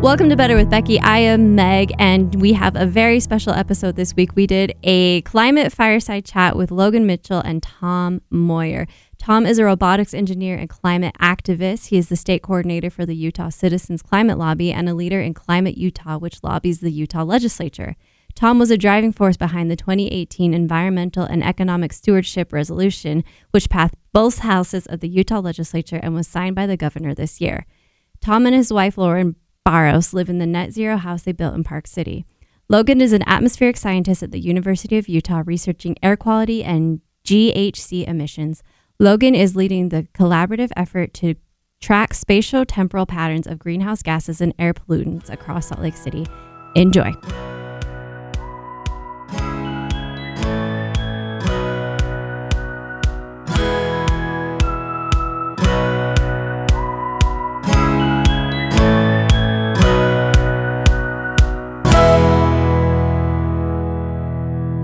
Welcome to Better with Becky. I am Meg, and we have a very special episode this week. We did a climate fireside chat with Logan Mitchell and Tom Moyer. Tom is a robotics engineer and climate activist. He is the state coordinator for the Utah Citizens Climate Lobby and a leader in Climate Utah, which lobbies the Utah legislature. Tom was a driving force behind the 2018 Environmental and Economic Stewardship Resolution, which passed both houses of the Utah legislature and was signed by the governor this year. Tom and his wife, Lauren Maros, live in the net zero house they built in Park City. Logan is an atmospheric scientist at the University of Utah researching air quality and GHG emissions. Logan is leading the collaborative effort to track spatial temporal patterns of greenhouse gases and air pollutants across Salt Lake City. Enjoy.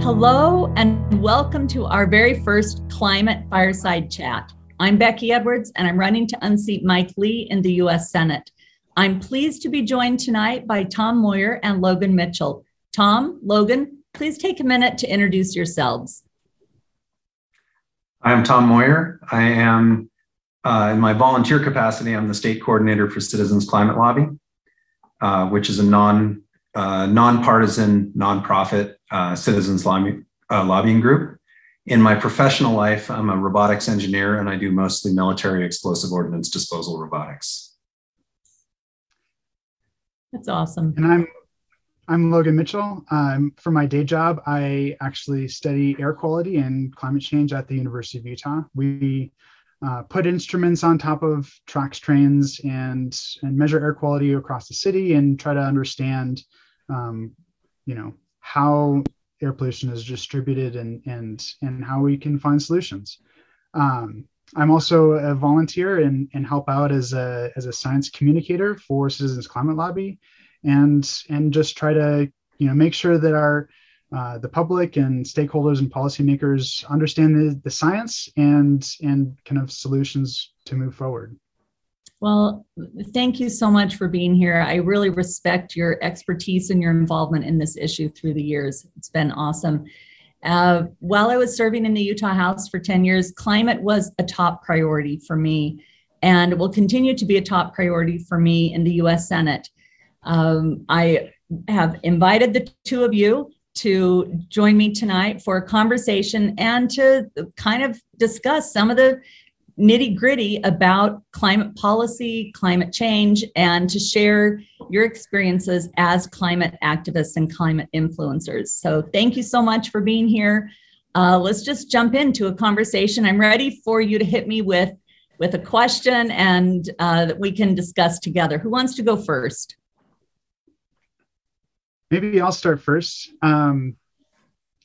Hello and welcome to our very first Climate Fireside Chat. I'm Becky Edwards, and I'm running to unseat Mike Lee in the U.S. Senate. I'm pleased to be joined tonight by Tom Moyer and Logan Mitchell. Tom, Logan, please take a minute to introduce yourselves. I'm Tom Moyer. I am, in my volunteer capacity, I'm the state coordinator for Citizens Climate Lobby, which is a nonpartisan, nonprofit citizens lobbying group. In my professional life, I'm a robotics engineer, and I do mostly military explosive ordnance disposal robotics. That's awesome. And I'm Logan Mitchell. For my day job, I actually study air quality and climate change at the University of Utah. We put instruments on top of tracks, trains, and measure air quality across the city and try to understand, how air pollution is distributed and how we can find solutions. I'm also a volunteer and help out as a science communicator for Citizens Climate Lobby, and just try to make sure that our the public and stakeholders and policymakers understand the science and kind of solutions to move forward. Well, thank you so much for being here. I really respect your expertise and your involvement in this issue through the years. It's been awesome. While I was serving in the Utah House for 10 years, climate was a top priority for me, and it will continue to be a top priority for me in the U.S. Senate. I have invited the two of you to join me tonight for a conversation and to kind of discuss some of the nitty-gritty about climate policy, climate change, and to share your experiences as climate activists and climate influencers. So thank you so much for being here. Let's just jump into a conversation. I'm ready for you to hit me with a question and that we can discuss together. Who wants to go first? Maybe I'll start first.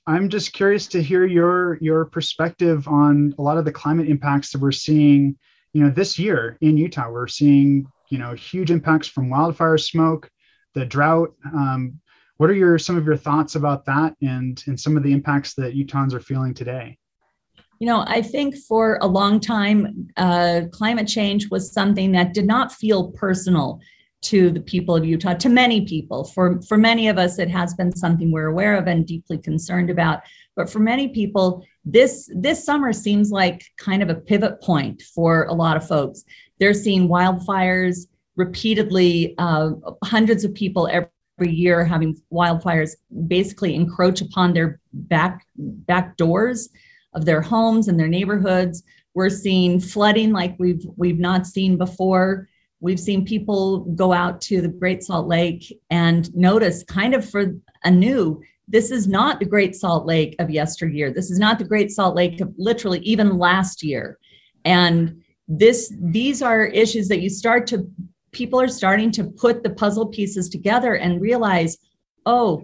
I'm just curious to hear your perspective on a lot of the climate impacts that we're seeing, this year in Utah. We're seeing, huge impacts from wildfire smoke, the drought. What are some of your thoughts about that and some of the impacts that Utahns are feeling today? I think for a long time, climate change was something that did not feel personal to the people of Utah, to many people. For many of us, it has been something we're aware of and deeply concerned about. But for many people, this summer seems like kind of a pivot point for a lot of folks. They're seeing wildfires repeatedly, hundreds of people every year having wildfires basically encroach upon their back doors of their homes and their neighborhoods. We're seeing flooding like we've not seen before. We've seen people go out to the Great Salt Lake and notice kind of for anew, this is not the Great Salt Lake of yesteryear. This is not the Great Salt Lake of literally even last year. And these are issues that people are starting to put the puzzle pieces together and realize, oh,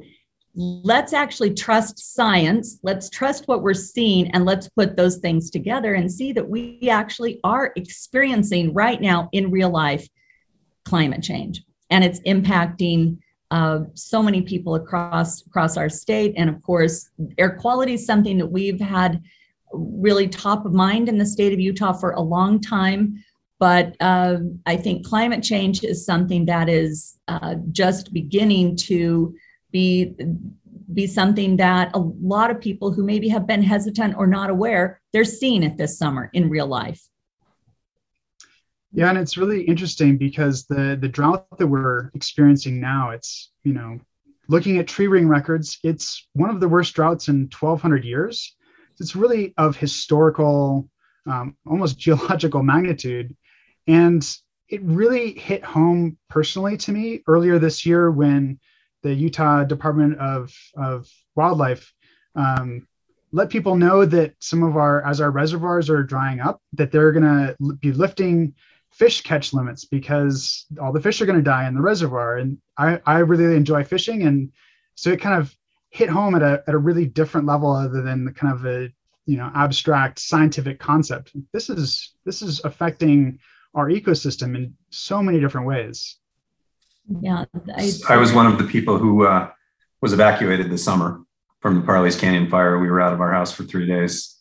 let's actually trust science. Let's trust what we're seeing, and let's put those things together and see that we actually are experiencing right now in real life climate change. And it's impacting so many people across our state. And of course, air quality is something that we've had really top of mind in the state of Utah for a long time. But I think climate change is something that is just beginning to be something that a lot of people who maybe have been hesitant or not aware, they're seeing it this summer in real life. Yeah, and it's really interesting because the drought that we're experiencing now, it's, you know, looking at tree ring records, it's one of the worst droughts in 1,200 years. It's really of historical, almost geological magnitude. And it really hit home personally to me earlier this year when the Utah Department of Wildlife let people know that some of as our reservoirs are drying up, that they're gonna be lifting fish catch limits because all the fish are gonna die in the reservoir. And I really enjoy fishing. And so it kind of hit home at a really different level other than the kind of a, you know, abstract scientific concept. This is affecting our ecosystem in so many different ways. Yeah, I was one of the people who was evacuated this summer from the Parley's Canyon fire. We were out of our house for 3 days.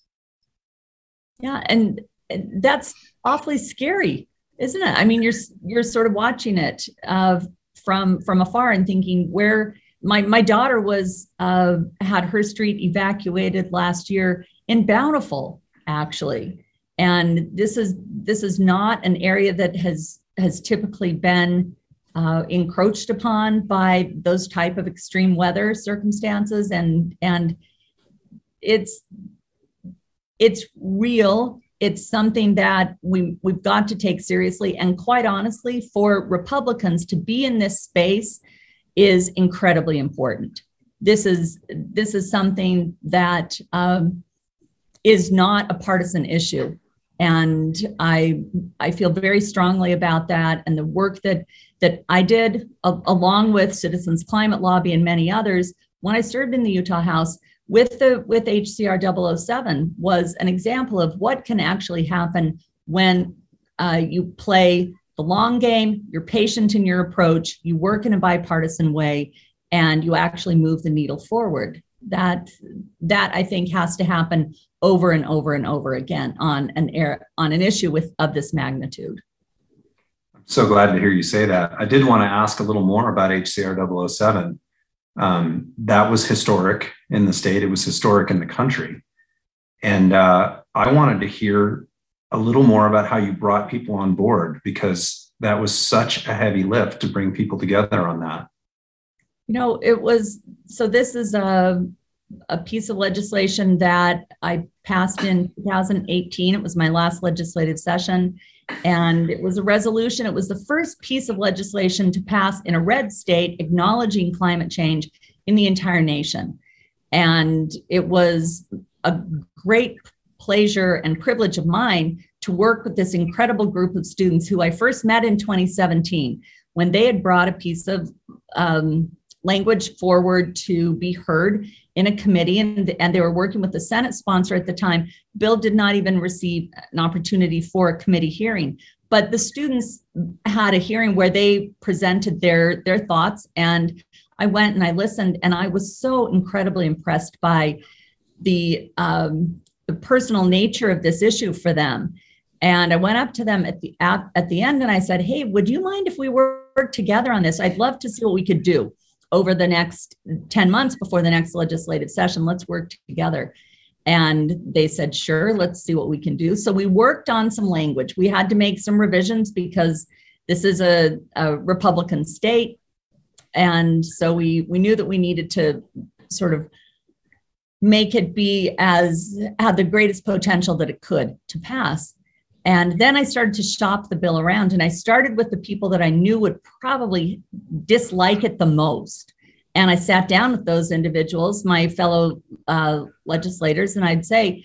Yeah, and that's awfully scary, isn't it? I mean, you're sort of watching it from afar and thinking, where my daughter was had her street evacuated last year in Bountiful, actually, and this is not an area that has typically been encroached upon by those type of extreme weather circumstances, and it's real. It's something that we've got to take seriously. And quite honestly, for Republicans to be in this space is incredibly important. This is something that is not a partisan issue. And I feel very strongly about that, and the work that I did along with Citizens Climate Lobby and many others when I served in the Utah House with HCR 007 was an example of what can actually happen when you play the long game, you're patient in your approach, you work in a bipartisan way, and you actually move the needle forward. That I think has to happen over and over and over again on an issue of this magnitude. I'm so glad to hear you say that. I did want to ask a little more about HCR 007. That was historic in the state. It was historic in the country. And I wanted to hear a little more about how you brought people on board, because that was such a heavy lift to bring people together on that. You know, it was, so this is a piece of legislation that I passed in 2018. It was my last legislative session, and it was a resolution. It was the first piece of legislation to pass in a red state acknowledging climate change in the entire nation. And it was a great pleasure and privilege of mine to work with this incredible group of students who I first met in 2017 when they had brought a piece of language forward to be heard in a committee, and they were working with the Senate sponsor at the time. Bill did not even receive an opportunity for a committee hearing, but the students had a hearing where they presented their thoughts, and I went and I listened, and I was so incredibly impressed by the personal nature of this issue for them. And I went up to them at the end and I said, "Hey, would you mind if we work together on this? I'd love to see what we could do over the next 10 months before the next legislative session. Let's work together." And they said, "Sure, let's see what we can do." So we worked on some language. We had to make some revisions because this is a Republican state. And so we knew that we needed to sort of make it be had the greatest potential that it could to pass. And then I started to shop the bill around, and I started with the people that I knew would probably dislike it the most. And I sat down with those individuals, my fellow legislators, and I'd say,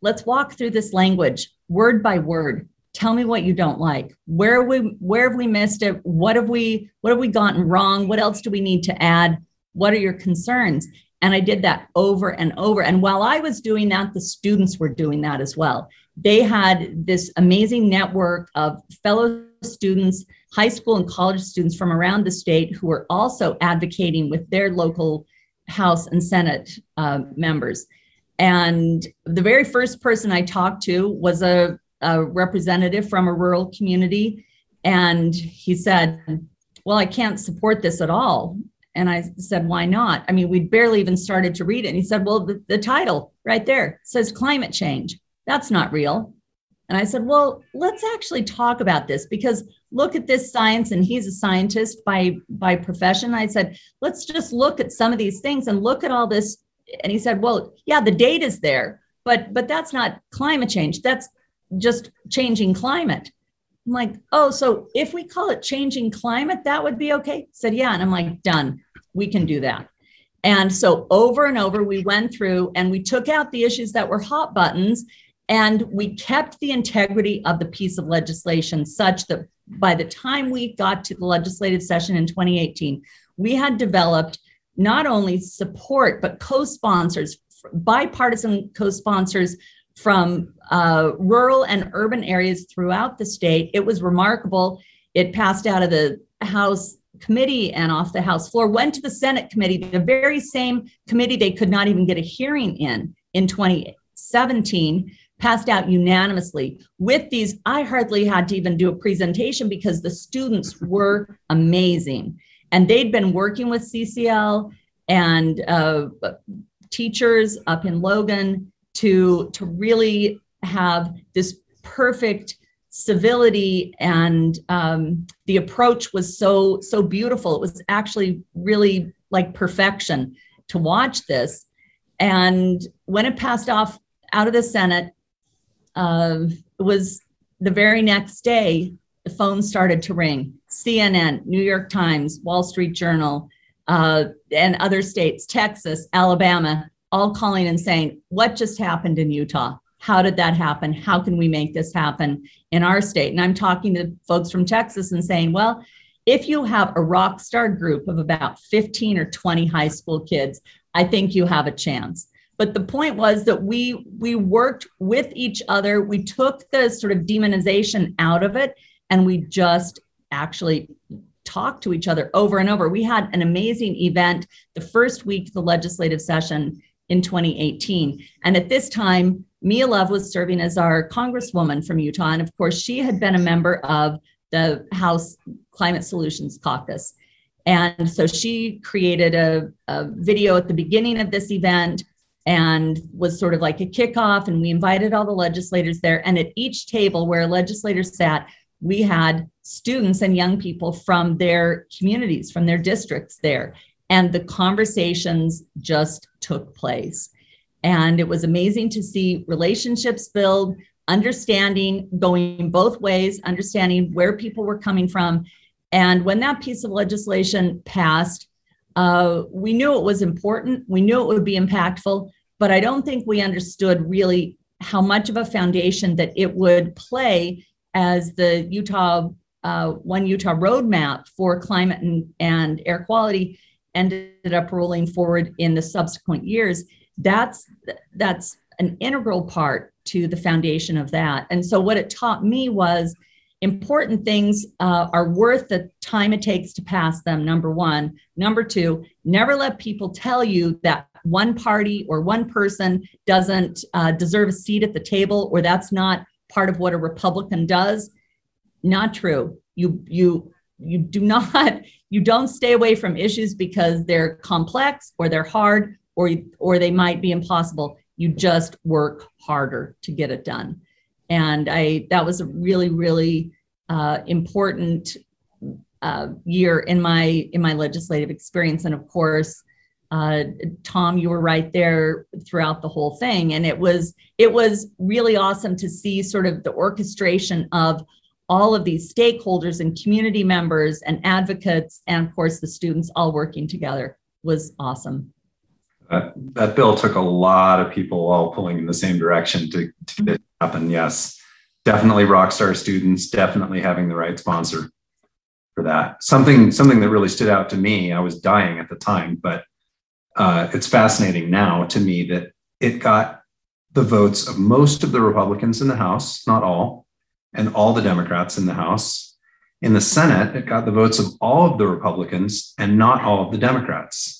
"Let's walk through this language word by word. Tell me what you don't like. Where have we missed it? What have we gotten wrong? What else do we need to add? What are your concerns?" And I did that over and over. And while I was doing that, the students were doing that as well. They had this amazing network of fellow students, high school and college students from around the state who were also advocating with their local House and Senate members. And the very first person I talked to was a a representative from a rural community, and he said, well, I can't support this at all. And I said, why not? I mean, we'd barely even started to read it. And he said, well, the title right there says climate change. That's not real. And I said, well, let's actually talk about this, because look at this science, and he's a scientist by profession. I said, let's just look at some of these things and look at all this. And he said, well, yeah, the data's there, but that's not climate change. That's just changing climate. I'm like, oh, so if we call it changing climate, that would be okay? He said, yeah. And I'm like, done. We can do that. And so over and over, we went through and we took out the issues that were hot buttons, and we kept the integrity of the piece of legislation such that by the time we got to the legislative session in 2018, we had developed not only support, but co-sponsors, bipartisan co-sponsors from rural and urban areas throughout the state. It was remarkable. It passed out of the House committee and off the House floor, went to the Senate committee, the very same committee they could not even get a hearing in 2017, passed out unanimously. With these, I hardly had to even do a presentation because the students were amazing. And they'd been working with CCL and teachers up in Logan to really have this perfect civility, and the approach was so beautiful. It was actually really like perfection to watch this. And when it passed off out of the Senate, it was the very next day, the phone started to ring. CNN, New York Times, Wall Street Journal, and other states, Texas, Alabama, all calling and saying, what just happened in Utah? How did that happen? How can we make this happen in our state? And I'm talking to folks from Texas and saying, well, if you have a rock star group of about 15 or 20 high school kids, I think you have a chance. But the point was that we worked with each other. We took the sort of demonization out of it, and we just actually talked to each other over and over. We had an amazing event the first week of the legislative session in 2018. And at this time, Mia Love was serving as our Congresswoman from Utah. And of course, she had been a member of the House Climate Solutions Caucus. And so she created a video at the beginning of this event and was sort of like a kickoff. And we invited all the legislators there. And at each table where legislators sat, we had students and young people from their communities, from their districts there. And the conversations just took place. And it was amazing to see relationships build, understanding going both ways, understanding where people were coming from. And when that piece of legislation passed, we knew it was important. We knew it would be impactful, but I don't think we understood really how much of a foundation that it would play as the Utah One Utah roadmap for climate and air quality ended up rolling forward in the subsequent years. That's an integral part to the foundation of that. And so what it taught me was important things are worth the time it takes to pass them, number one. Number two, never let people tell you that one party or one person doesn't deserve a seat at the table, or that's not part of what a Republican does. Not true. You don't stay away from issues because they're complex or they're hard or they might be impossible. You just work harder to get it done. And that was a really, really important year in my legislative experience. And of course, Tom, you were right there throughout the whole thing. And it was really awesome to see sort of the orchestration of all of these stakeholders and community members and advocates, and of course the students all working together was awesome. That bill took a lot of people all pulling in the same direction to get it happen. Yes, definitely rock star students, definitely having the right sponsor for that. Something that really stood out to me, I was dying at the time, but it's fascinating now to me that it got the votes of most of the Republicans in the House, not all, and all the Democrats in the House. In the Senate, it got the votes of all of the Republicans and not all of the Democrats.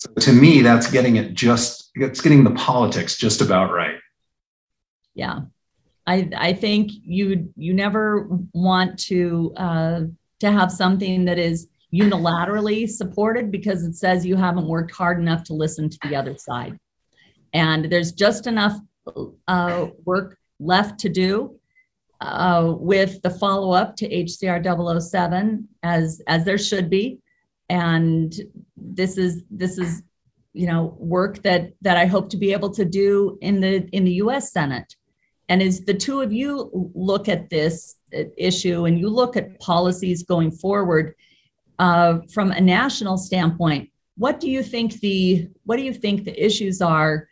So to me, that's getting it just, it's getting the politics just about right. Yeah. I think you never want to have something that is unilaterally supported because it says you haven't worked hard enough to listen to the other side. And there's just enough work left to do with the follow-up to HCR 007 as there should be. And this is work that I hope to be able to do in the U.S. Senate. And as the two of you look at this issue and you look at policies going forward from a national standpoint, what do you think the issues are?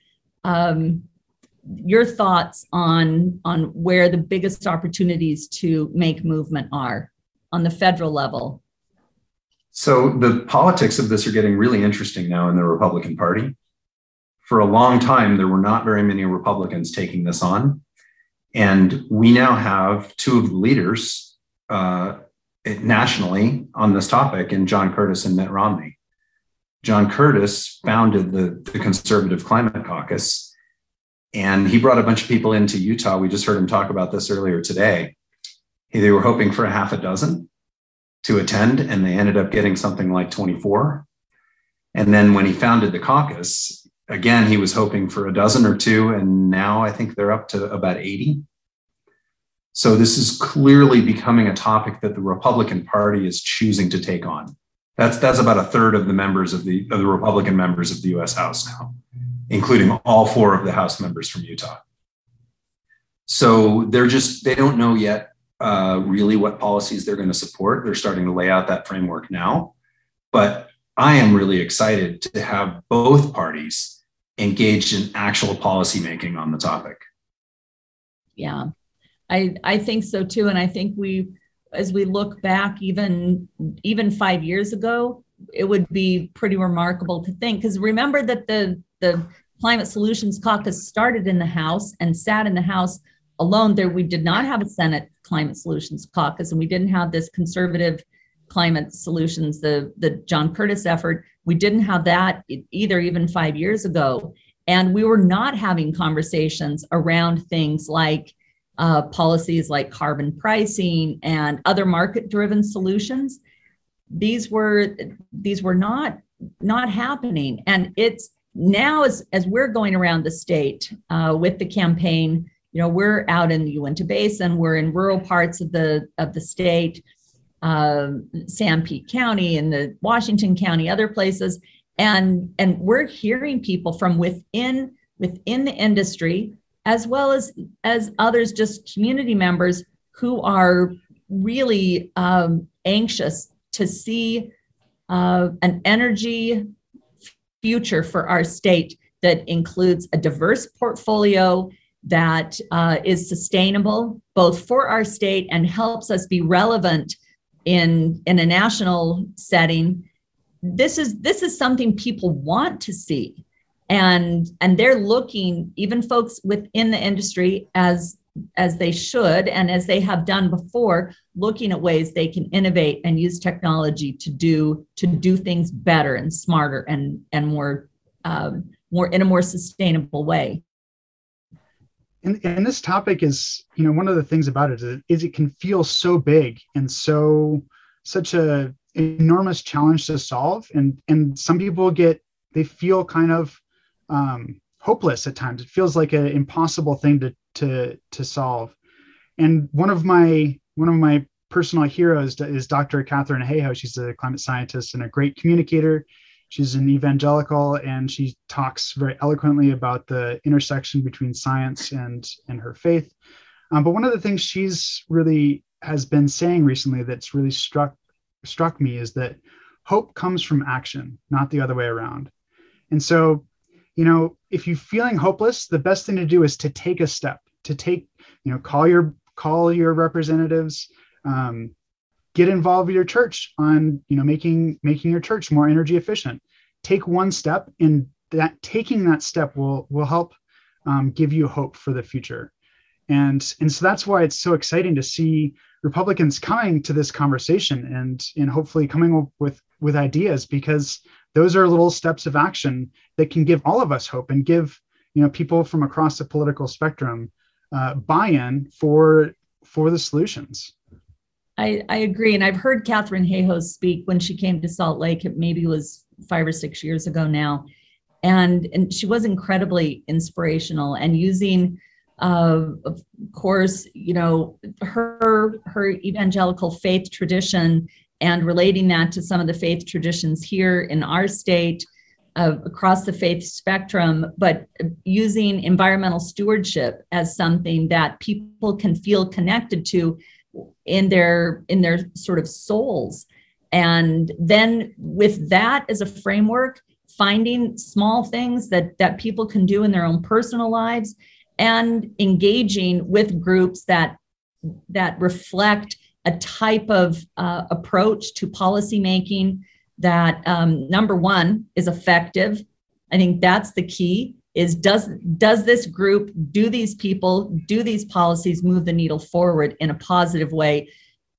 Your thoughts on where the biggest opportunities to make movement are on the federal level? So the politics of this are getting really interesting now in the Republican Party. For a long time, there were not very many Republicans taking this on. And we now have two of the leaders nationally on this topic in John Curtis and Mitt Romney. John Curtis founded the Conservative Climate Caucus, and he brought a bunch of people into Utah. We just heard him talk about this earlier today. They were hoping for a half a dozen to attend, and they ended up getting something like 24. And then when he founded the caucus, again, he was hoping for a dozen or two, and now I think they're up to about 80. So this is clearly becoming a topic that the Republican Party is choosing to take on. That's about a third of the members of the Republican members of the U.S. House now, including all four of the House members from Utah. So they don't know yet really what policies they're going to support. They're starting to lay out that framework now, but I am really excited to have both parties engaged in actual policymaking on the topic. Yeah, I think so too. And I think as we look back even 5 years ago, it would be pretty remarkable to think, because remember that the Climate Solutions Caucus started in the House and sat in the House alone. There, we did not have a Senate Climate Solutions Caucus, and we didn't have this Conservative Climate Solutions, the John Curtis effort. We didn't have that either, even 5 years ago. And we were not having conversations around things like policies like carbon pricing and other market-driven solutions. These were not happening. And it's now, as we're going around the state with the campaign, we're out in the Uinta Basin, we're in rural parts of the state, San Pete County and the Washington County, other places. And we're hearing people from within the industry, as well as others, just community members who are really anxious to see an energy future for our state that includes a diverse portfolio that is sustainable, both for our state and helps us be relevant in a national setting. This is something people want to see, and they're looking, even folks within the industry, as they should and as they have done before, looking at ways they can innovate and use technology to do things better and smarter and more in a more sustainable way. And this topic is, one of the things about it is it can feel so big and such a enormous challenge to solve. And some people feel kind of hopeless at times. It feels like an impossible thing to solve. And one of my personal heroes is Dr. Catherine Hayhoe. She's a climate scientist and a great communicator. She's an evangelical, and she talks very eloquently about the intersection between science and her faith. But one of the things she's really has been saying recently that's really struck me is that hope comes from action, not the other way around. And so, if you're feeling hopeless, the best thing to do is to take a step, call your representatives, get involved with your church on, making your church more energy efficient. Take one step, and taking that step will help give you hope for the future. And so that's why it's so exciting to see Republicans coming to this conversation and hopefully coming up with ideas, because those are little steps of action that can give all of us hope and give people from across the political spectrum buy-in for the solutions. I agree. And I've heard Catherine Hayhoe speak when she came to Salt Lake. It maybe was 5 or 6 years ago now. And she was incredibly inspirational, and using, of course, you know, her evangelical faith tradition and relating that to some of the faith traditions here in our state, across the faith spectrum, but using environmental stewardship as something that people can feel connected to in their sort of souls. And then with that as a framework, finding small things that people can do in their own personal lives, and engaging with groups that reflect a type of approach to policymaking that, number one, is effective. I think that's the key, is does this group, do these people, do these policies move the needle forward in a positive way?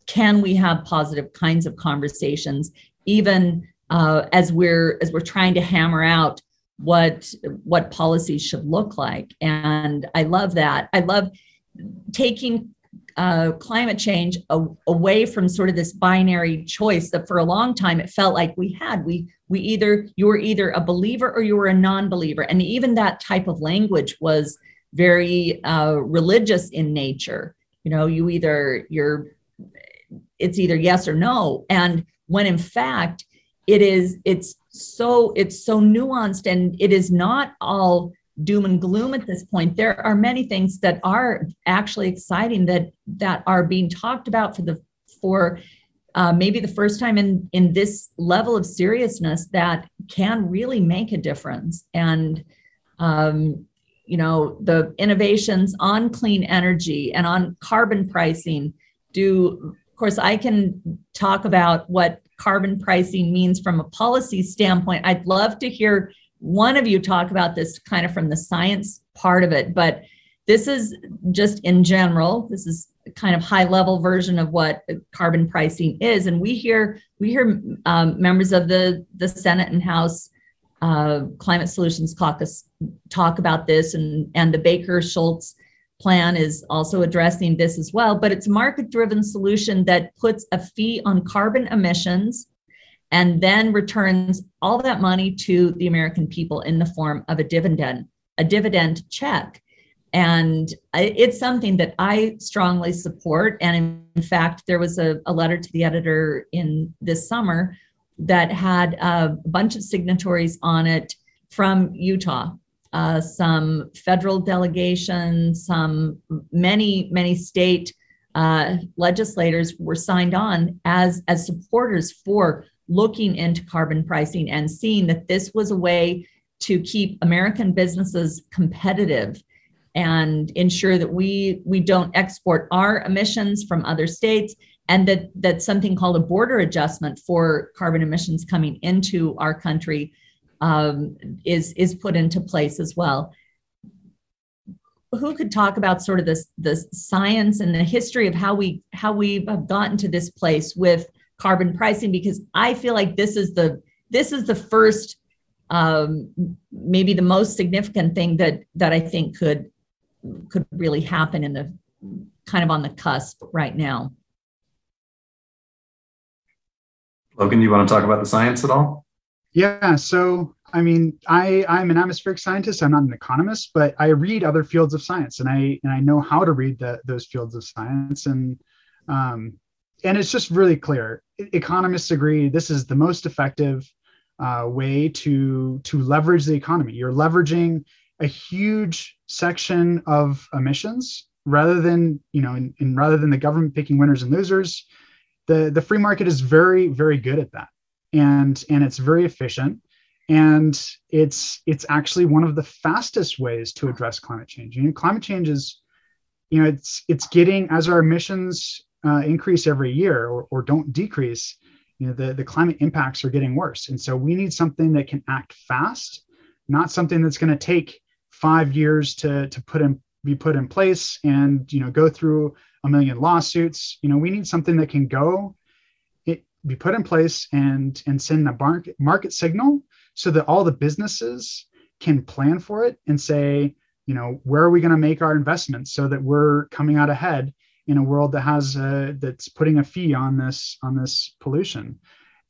Can we have positive kinds of conversations, even as we're trying to hammer out what policies should look like? And I love that. I love taking climate change away from sort of this binary choice that for a long time it felt like we had. We either, you were either a believer or you were a non-believer. And even that type of language was very religious in nature. You know, it's either yes or no. And when in fact it's so nuanced, and it is not all doom and gloom at this point. There are many things that are actually exciting that are being talked about for maybe the first time in this level of seriousness, that can really make a difference. And you know, the innovations on clean energy and on carbon pricing do. Of course, I can talk about what carbon pricing means from a policy standpoint. I'd love to hear one of you talk about this kind of from the science part of it, but this is just in general, this is kind of high level version of what carbon pricing is. And we hear members of the Senate and House Climate Solutions Caucus talk about this, and the Baker-Schultz plan is also addressing this as well. But it's a market-driven solution that puts a fee on carbon emissions and then returns all that money to the American people in the form of a dividend check. And it's something that I strongly support. And in fact, there was a letter to the editor in this summer that had a bunch of signatories on it from Utah, some federal delegations, many state legislators were signed on as supporters for looking into carbon pricing and seeing that this was a way to keep American businesses competitive and ensure that we don't export our emissions from other states, and that something called a border adjustment for carbon emissions coming into our country is put into place as well. Who could talk about sort of the science and the history of how we have gotten to this place with carbon pricing? Because I feel like this is the first, maybe the most significant thing that I think could really happen in the kind of on the cusp right now. Logan, do you want to talk about the science at all? Yeah. So, I mean, I'm an atmospheric scientist. I'm not an economist, but I read other fields of science, and I know how to read those fields of science. And it's just really clear. Economists agree this is the most effective way to leverage the economy. You're leveraging a huge section of emissions rather than, you know, and rather than the government picking winners and losers. The free market is very, very good at that, and it's very efficient, and it's actually one of the fastest ways to address climate change. You know, climate change is, you know, it's getting, as our emissions increase every year or don't decrease, you know, the climate impacts are getting worse. And so we need something that can act fast, not something that's going to take 5 years to be put in place and, you know, go through a million lawsuits. You know, we need something that can be put in place and send a market signal so that all the businesses can plan for it and say, you know, where are we going to make our investments so that we're coming out ahead in a world that has that's putting a fee on this pollution.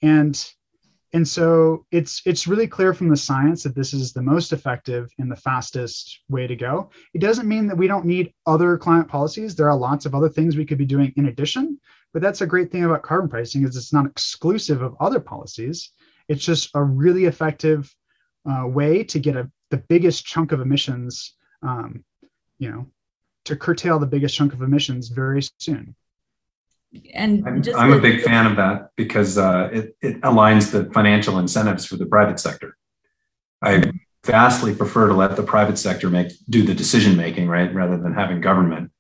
And so it's really clear from the science that this is the most effective and the fastest way to go. It doesn't mean that we don't need other climate policies. There are lots of other things we could be doing in addition, but that's a great thing about carbon pricing is it's not exclusive of other policies. It's just a really effective way to get the biggest chunk of emissions, you know, to curtail the biggest chunk of emissions very soon. And I'm a big fan of that because it aligns the financial incentives for the private sector. I vastly prefer to let the private sector do the decision making, right, rather than having government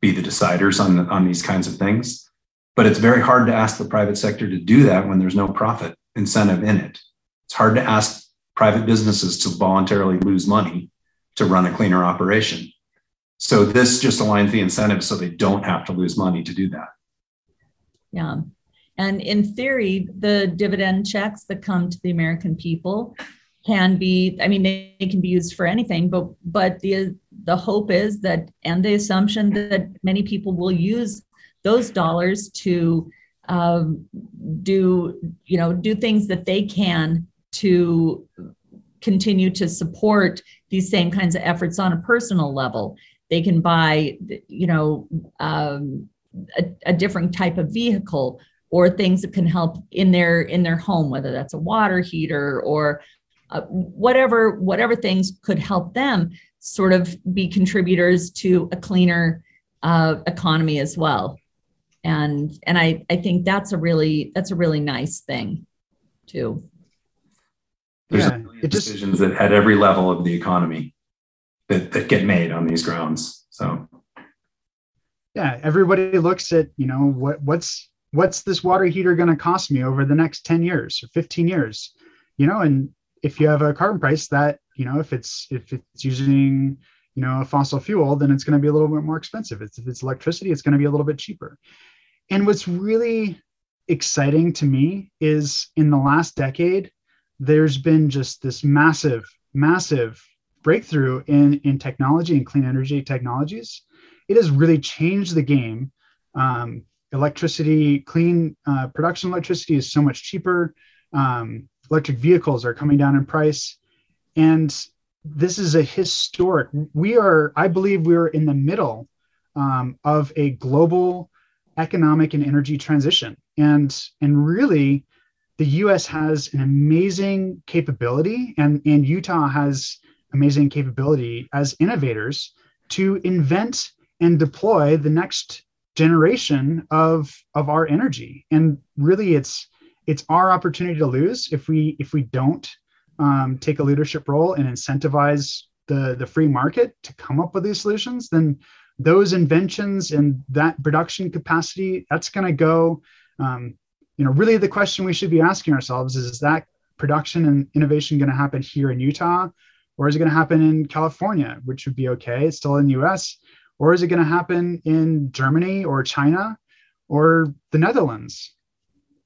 be the deciders on these kinds of things. But it's very hard to ask the private sector to do that when there's no profit incentive in it. It's hard to ask private businesses to voluntarily lose money to run a cleaner operation. So this just aligns the incentives so they don't have to lose money to do that. Yeah. And in theory, the dividend checks that come to the American people can be, I mean, they can be used for anything, but the hope is that, and the assumption that many people will use those dollars to do things that they can to continue to support these same kinds of efforts on a personal level. They can buy, you know, a different type of vehicle, or things that can help in their home, whether that's a water heater or whatever things could help them sort of be contributors to a cleaner economy as well. And I think that's a really nice thing too. There's a million decisions that at every level of the economy that get made on these grounds. So yeah, everybody looks at, you know, what's this water heater going to cost me over the next 10 years or 15 years, you know, and if you have a carbon price that, you know, if it's using, you know, a fossil fuel, then it's going to be a little bit more expensive. If it's electricity, it's going to be a little bit cheaper. And what's really exciting to me is in the last decade, there's been just this massive, massive breakthrough in technology and clean energy technologies. It has really changed the game. Electricity, clean production electricity is so much cheaper. Electric vehicles are coming down in price. And this is a historic, I believe we are in the middle of a global economic and energy transition. And really the US has an amazing capability and Utah has amazing capability as innovators to invent and deploy the next generation of our energy. And really it's our opportunity to lose if we don't take a leadership role and incentivize the free market to come up with these solutions. Then those inventions and that production capacity, that's going to go, you know, really the question we should be asking ourselves is that production and innovation going to happen here in Utah, or is it going to happen in California, which would be okay, it's still in the US? Or is it going to happen in Germany or China or the Netherlands?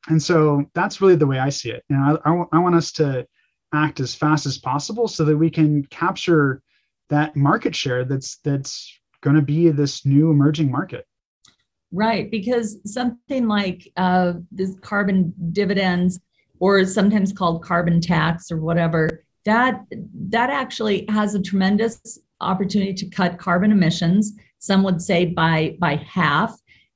And so that's really the way I see it. And I want us to act as fast as possible so that we can capture that market share that's going to be this new emerging market. Right, because something like this carbon dividends, or sometimes called carbon tax or whatever, that actually has a tremendous opportunity to cut carbon emissions, some would say by half,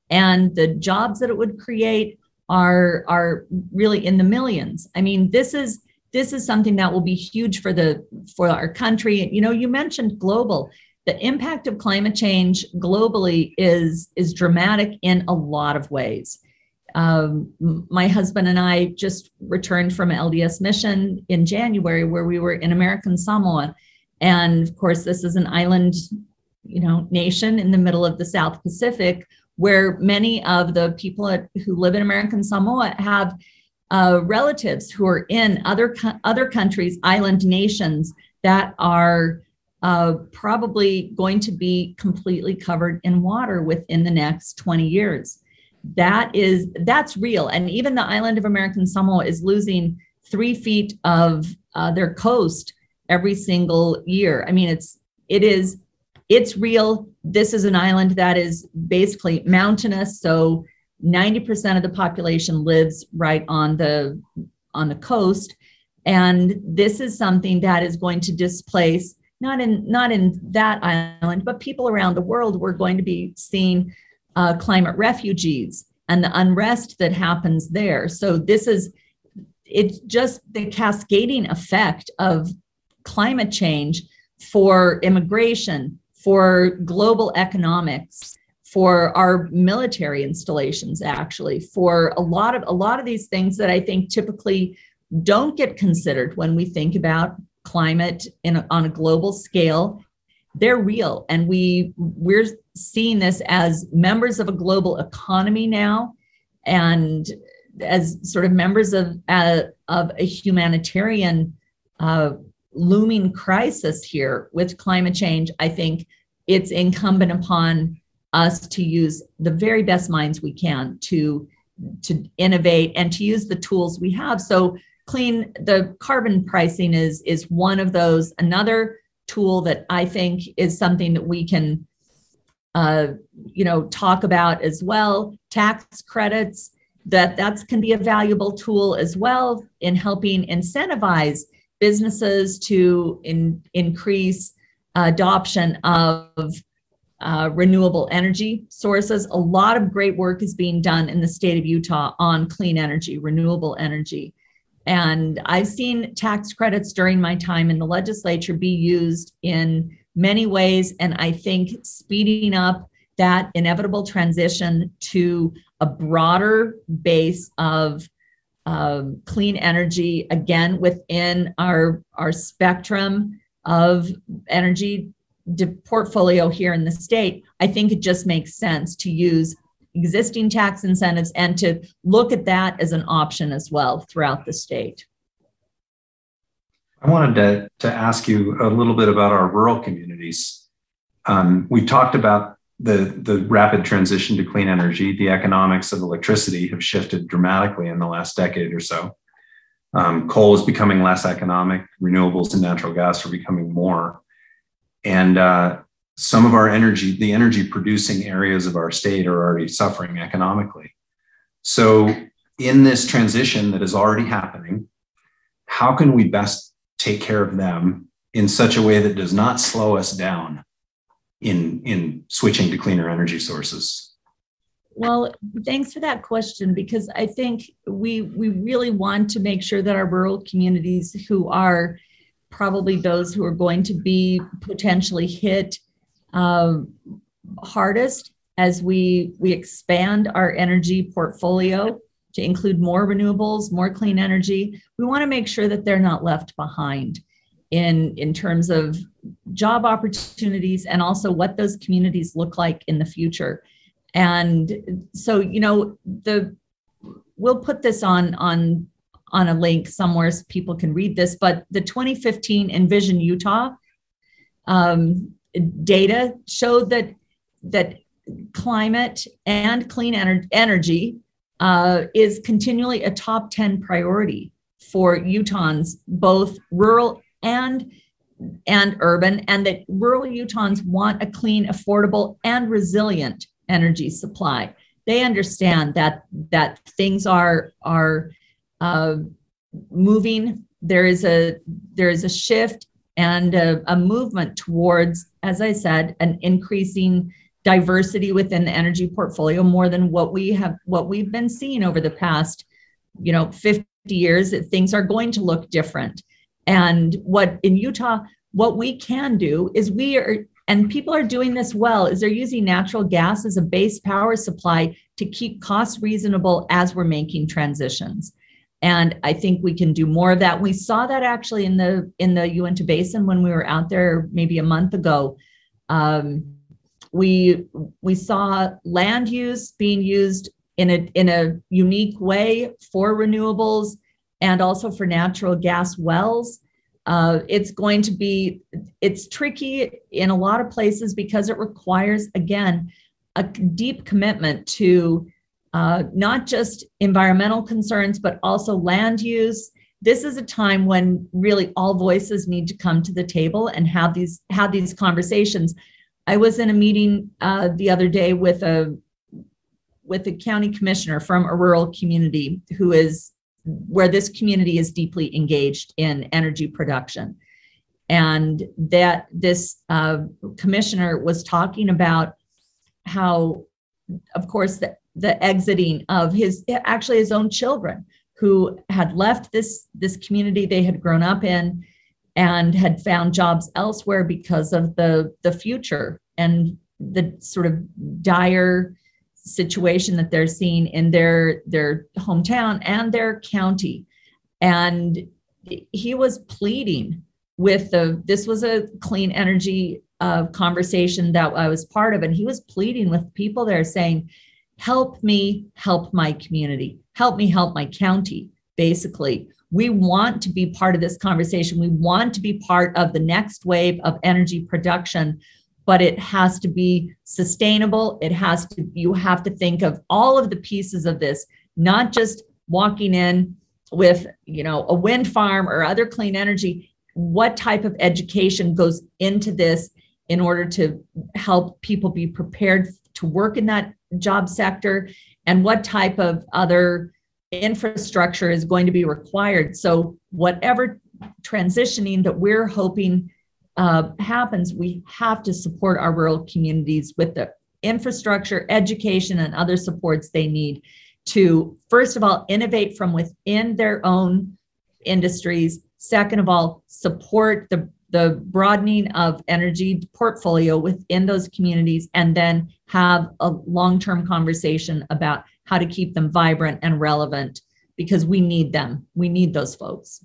and the jobs that it would create are really in the millions. I mean, this is something that will be huge for our country. You know, you mentioned global. The impact of climate change globally is dramatic in a lot of ways. My husband and I just returned from an LDS mission in January, where we were in American Samoa. And of course, this is an island, you know, nation in the middle of the South Pacific, where many of the people who live in American Samoa have relatives who are in other countries, island nations that are probably going to be completely covered in water within the next 20 years. That's real. And even the island of American Samoa is losing 3 feet of their coast every single year. I mean, it's It's real. This is an island that is basically mountainous. So 90% of the population lives right on the coast. And this is something that is going to displace, not in that island, but people around the world. We're going to be seeing climate refugees and the unrest that happens there. So it's just the cascading effect of climate change for immigration, for global economics, for our military installations, actually, for a lot of these things that I think typically don't get considered when we think about climate on a global scale. They're real, and we're seeing this as members of a global economy now, and as sort of members of a humanitarian looming crisis here with climate change. I think it's incumbent upon us to use the very best minds we can to innovate and to use the tools we have. So the carbon pricing is one of those. Another tool that I think is something that we can talk about as well. Tax credits, that can be a valuable tool as well in helping incentivize businesses to increase adoption of renewable energy sources. A lot of great work is being done in the state of Utah on clean energy, renewable energy. And I've seen tax credits during my time in the legislature be used in many ways. And I think speeding up that inevitable transition to a broader base of clean energy, again, within our spectrum of energy portfolio here in the state, I think it just makes sense to use existing tax incentives and to look at that as an option as well throughout the state. I wanted to ask you a little bit about our rural communities. We talked about the rapid transition to clean energy. The economics of electricity have shifted dramatically in the last decade or so. Coal is becoming less economic. Renewables and natural gas are becoming more. And some of our energy, the energy producing areas of our state, are already suffering economically. So in this transition that is already happening, how can we best take care of them in such a way that does not slow us down in switching to cleaner energy sources? Well, thanks for that question, because I think we really want to make sure that our rural communities, who are probably those who are going to be potentially hit hardest as we expand our energy portfolio to include more renewables, more clean energy, we want to make sure that they're not left behind in terms of job opportunities and also what those communities look like in the future. And so, we'll put this on a link somewhere so people can read this, but the 2015 Envision Utah data showed that climate and clean energy is continually a top 10 priority for Utahns, both rural and urban, and that rural Utahns want a clean, affordable, and resilient energy supply. They understand that things are moving. There is a shift and a movement towards, as I said, an increasing diversity within the energy portfolio, more than what we've been seeing over the past 50 years. That things are going to look different. And what in Utah, what we can do is and people are doing this well, is they're using natural gas as a base power supply to keep costs reasonable as we're making transitions. And I think we can do more of that. We saw that actually in the Uinta Basin when we were out there maybe a month ago. We saw land use being used in a unique way for renewables and also for natural gas wells. It's tricky in a lot of places because it requires, again, a deep commitment to not just environmental concerns, but also land use, this is a time when really all voices need to come to the table and have these conversations. I was in a meeting the other day with a county commissioner from a rural community who is where this community is deeply engaged in energy production. And that this commissioner was talking about how, of course, the exiting of his own children who had left this community they had grown up in and had found jobs elsewhere because of the future and the sort of dire situation that they're seeing in their hometown and their county. And he was pleading with this was a clean energy conversation that I was part of, and he was pleading with people there saying, help me help my community, help me help my county, basically. We want to be part of this conversation. We want to be part of the next wave of energy production, but it has to be sustainable. You have to think of all of the pieces of this, not just walking in with, a wind farm or other clean energy. What type of education goes into this in order to help people be prepared to work in that job sector, and what type of other infrastructure is going to be required? So whatever transitioning that we're hoping happens, we have to support our rural communities with the infrastructure, education, and other supports they need to, first of all, innovate from within their own industries. Second of all, support the broadening of energy portfolio within those communities, and then have a long-term conversation about how to keep them vibrant and relevant, because we need them. We need those folks.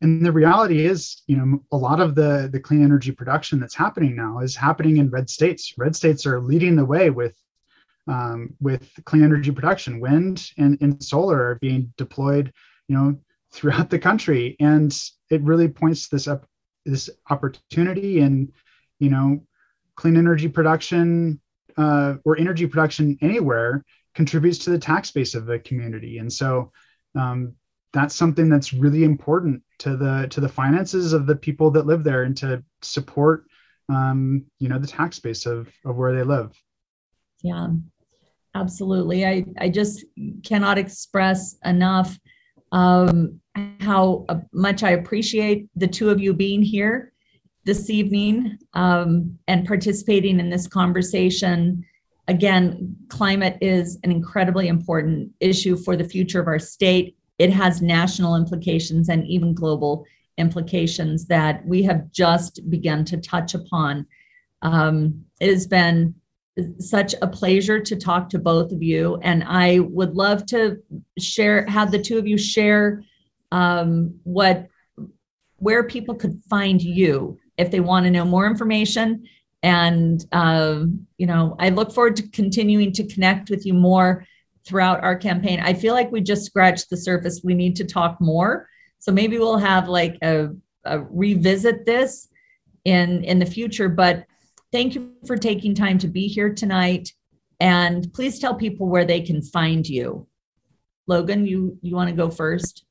And the reality is, a lot of the clean energy production that's happening now is happening in red states. Red states are leading the way with clean energy production. Wind and solar are being deployed, throughout the country, and it really points this opportunity. And clean energy production or energy production anywhere contributes to the tax base of a community, and so that's something that's really important to the finances of the people that live there, and to support the tax base of where they live. Yeah, absolutely. I just cannot express enough how much I appreciate the two of you being here this evening and participating in this conversation. Again, climate is an incredibly important issue for the future of our state. It has national implications and even global implications that we have just begun to touch upon. It has been such a pleasure to talk to both of you, and I would love to have the two of you share where people could find you if they want to know more information. And I look forward to continuing to connect with you more throughout our campaign. I feel like we just scratched the surface. We need to talk more, so maybe we'll have like a revisit this in the future. But thank you for taking time to be here tonight, and please tell people where they can find you. Logan, you want to go first?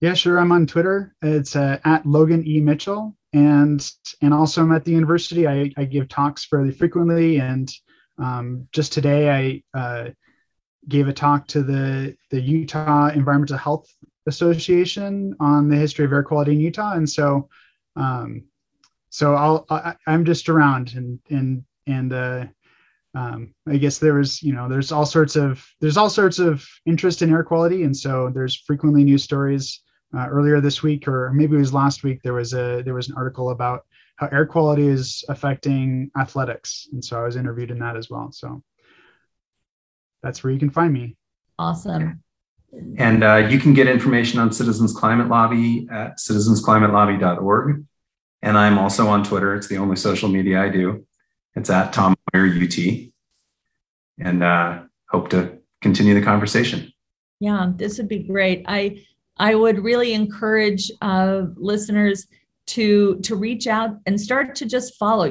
Yeah, sure. I'm on Twitter. It's at Logan E. Mitchell, and also I'm at the university. I give talks fairly frequently, and just today I gave a talk to the Utah Environmental Health Association on the history of air quality in Utah, and so. So I'm just around, and I guess there was, there's all sorts of interest in air quality. And so there's frequently news stories. Earlier this week, or maybe it was last week, there was an article about how air quality is affecting athletics. And so I was interviewed in that as well. So that's where you can find me. Awesome. And you can get information on Citizens Climate Lobby at citizensclimatelobby.org. And I'm also on Twitter. It's the only social media I do. It's at TomMoyerUT. And hope to continue the conversation. Yeah, this would be great. I would really encourage listeners to reach out and start to just follow.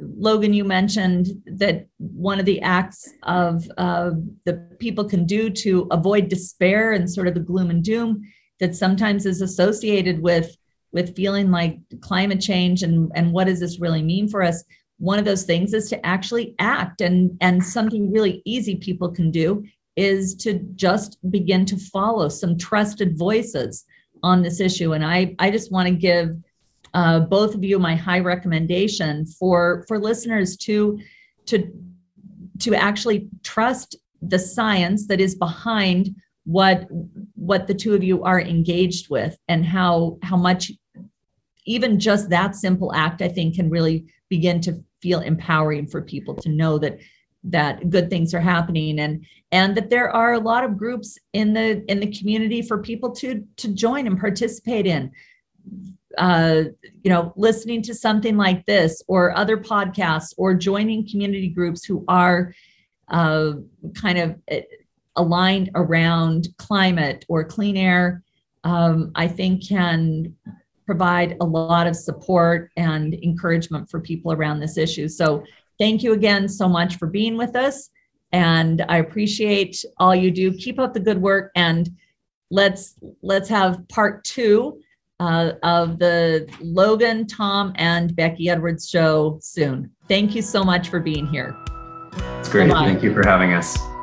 Logan, you mentioned that one of the acts of that people can do to avoid despair and sort of the gloom and doom that sometimes is associated with feeling like climate change and what does this really mean for us? One of those things is to actually act, and something really easy people can do is to just begin to follow some trusted voices on this issue. And I just want to give both of you my high recommendation for listeners to actually trust the science that is behind what the two of you are engaged with, and how much even just that simple act, I think, can really begin to feel empowering for people to know that good things are happening, and that there are a lot of groups in the community for people to join and participate in. Listening to something like this or other podcasts, or joining community groups who are kind of aligned around climate or clean air, I think can provide a lot of support and encouragement for people around this issue. So thank you again so much for being with us. And I appreciate all you do. Keep up the good work, and let's have part two of the Logan, Tom, and Becky Edwards show soon. Thank you so much for being here. It's great. Bye-bye. Thank you for having us.